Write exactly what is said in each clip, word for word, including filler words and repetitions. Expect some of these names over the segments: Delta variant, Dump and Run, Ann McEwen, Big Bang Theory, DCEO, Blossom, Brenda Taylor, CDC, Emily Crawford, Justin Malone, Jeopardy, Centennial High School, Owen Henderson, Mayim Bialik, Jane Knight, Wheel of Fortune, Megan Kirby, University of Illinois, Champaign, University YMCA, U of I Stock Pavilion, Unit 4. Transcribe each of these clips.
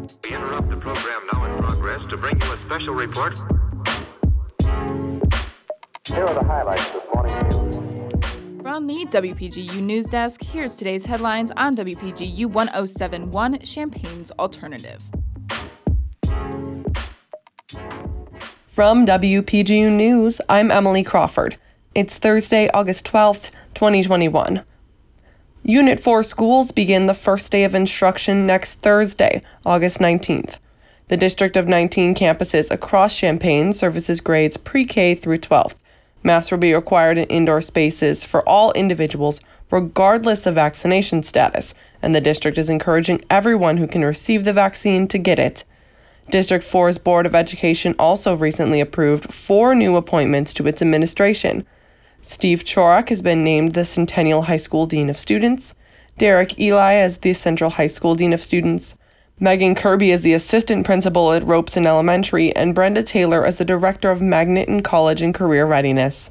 We interrupt the program now in progress to bring you a special report. Here are the highlights this morning. From the W P G U News Desk, here's today's headlines on W P G U one oh seven point one, Champaign's Alternative. From W P G U News, I'm Emily Crawford. It's Thursday, August twelfth, twenty twenty-one. Unit four schools begin the first day of instruction next Thursday, August nineteenth. The district of nineteen campuses across Champaign services grades pre-K through twelfth. Masks will be required in indoor spaces for all individuals, regardless of vaccination status, and the district is encouraging everyone who can receive the vaccine to get it. District four's Board of Education also recently approved four new appointments to its administration. Steve Chorak has been named the Centennial High School Dean of Students, Derek Eli as the Central High School Dean of Students, Megan Kirby as the Assistant Principal at Ropeson Elementary, and Brenda Taylor as the Director of Magneton College and Career Readiness.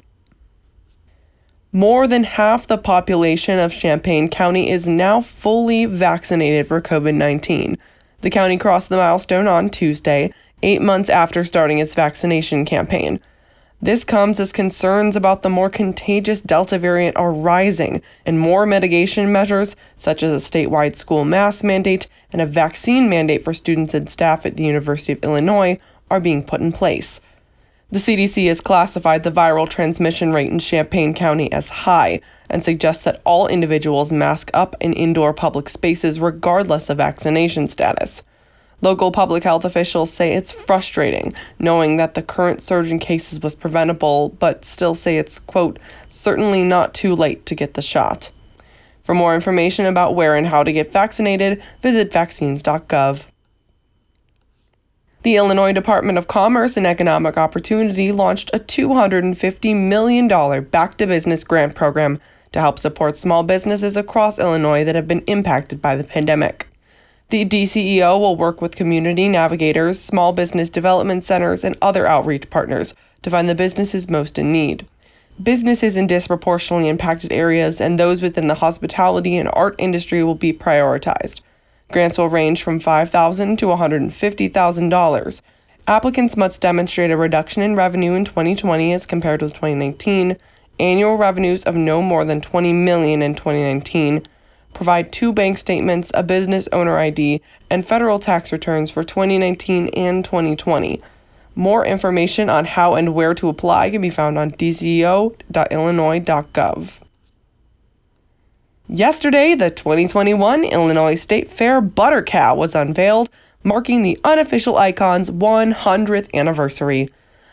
More than half the population of Champaign County is now fully vaccinated for COVID nineteen. The county crossed the milestone on Tuesday, eight months after starting its vaccination campaign. This comes as concerns about the more contagious Delta variant are rising, and more mitigation measures, such as a statewide school mask mandate and a vaccine mandate for students and staff at the University of Illinois, are being put in place. The C D C has classified the viral transmission rate in Champaign County as high and suggests that all individuals mask up in indoor public spaces regardless of vaccination status. Local public health officials say it's frustrating knowing that the current surge in cases was preventable, but still say it's, quote, certainly not too late to get the shot. For more information about where and how to get vaccinated, visit vaccines dot gov. The Illinois Department of Commerce and Economic Opportunity launched a two hundred fifty million dollars back-to-business grant program to help support small businesses across Illinois that have been impacted by the pandemic. The D C E O will work with community navigators, small business development centers, and other outreach partners to find the businesses most in need. Businesses in disproportionately impacted areas and those within the hospitality and art industry will be prioritized. Grants will range from five thousand dollars to one hundred fifty thousand dollars. Applicants must demonstrate a reduction in revenue in twenty twenty as compared with twenty nineteen, annual revenues of no more than twenty million dollars in twenty nineteen, provide two bank statements, a business owner I D, and federal tax returns for twenty nineteen and twenty twenty. More information on how and where to apply can be found on d c o dot illinois dot gov. Yesterday, the twenty twenty-one Illinois State Fair Butter Cow was unveiled, marking the unofficial icon's one hundredth anniversary.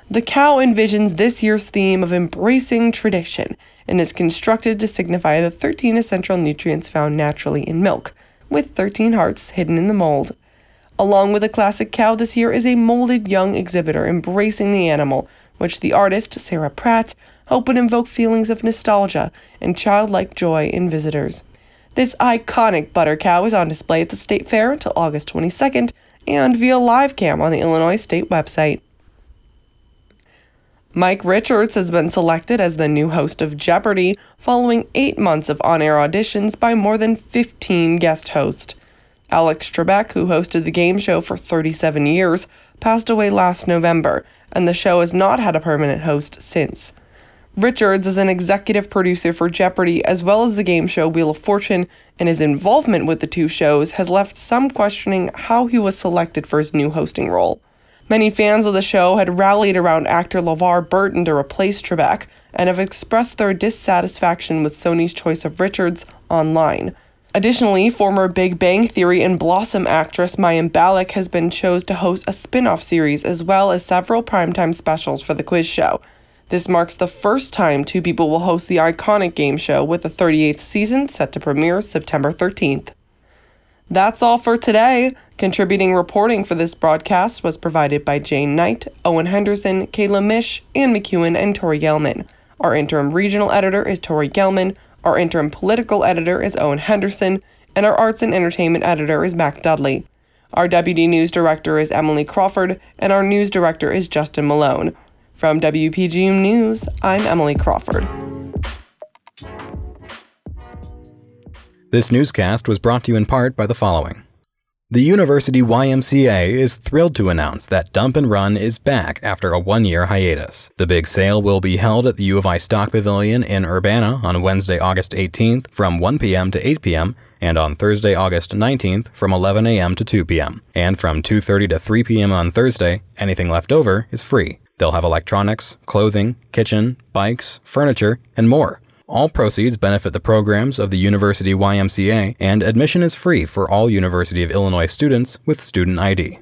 The cow envisions this year's theme of embracing tradition and is constructed to signify the thirteen essential nutrients found naturally in milk, with thirteen hearts hidden in the mold. Along with a classic cow this year is a molded young exhibitor embracing the animal, which the artist, Sarah Pratt, hoped would invoke feelings of nostalgia and childlike joy in visitors. This iconic butter cow is on display at the State Fair until August twenty-second and via live cam on the Illinois State website. Mike Richards has been selected as the new host of Jeopardy following eight months of on-air auditions by more than fifteen guest hosts. Alex Trebek, who hosted the game show for thirty-seven years, passed away last November, and the show has not had a permanent host since. Richards is an executive producer for Jeopardy as well as the game show Wheel of Fortune, and his involvement with the two shows has left some questioning how he was selected for his new hosting role. Many fans of the show had rallied around actor LeVar Burton to replace Trebek and have expressed their dissatisfaction with Sony's choice of Richards online. Additionally, former Big Bang Theory and Blossom actress Mayim Bialik has been chosen to host a spin-off series as well as several primetime specials for the quiz show. This marks the first time two people will host the iconic game show, with the thirty-eighth season set to premiere September thirteenth. That's all for today. Contributing reporting for this broadcast was provided by Jane Knight, Owen Henderson, Kayla Mish, Ann McEwen, and Tori Gelman. Our interim regional editor is Tori Gelman, our interim political editor is Owen Henderson, and our arts and entertainment editor is Mac Dudley. Our deputy news director is Emily Crawford, and our news director is Justin Malone. From W P G U News, I'm Emily Crawford. This newscast was brought to you in part by the following. The University Y M C A is thrilled to announce that Dump and Run is back after a one-year hiatus. The big sale will be held at the U of I Stock Pavilion in Urbana on Wednesday, August eighteenth from one p.m. to eight p.m. and on Thursday, August nineteenth from eleven a.m. to two p.m. And from two thirty to three p.m. on Thursday, anything left over is free. They'll have electronics, clothing, kitchen, bikes, furniture, and more. All proceeds benefit the programs of the University Y M C A, and admission is free for all University of Illinois students with student I D.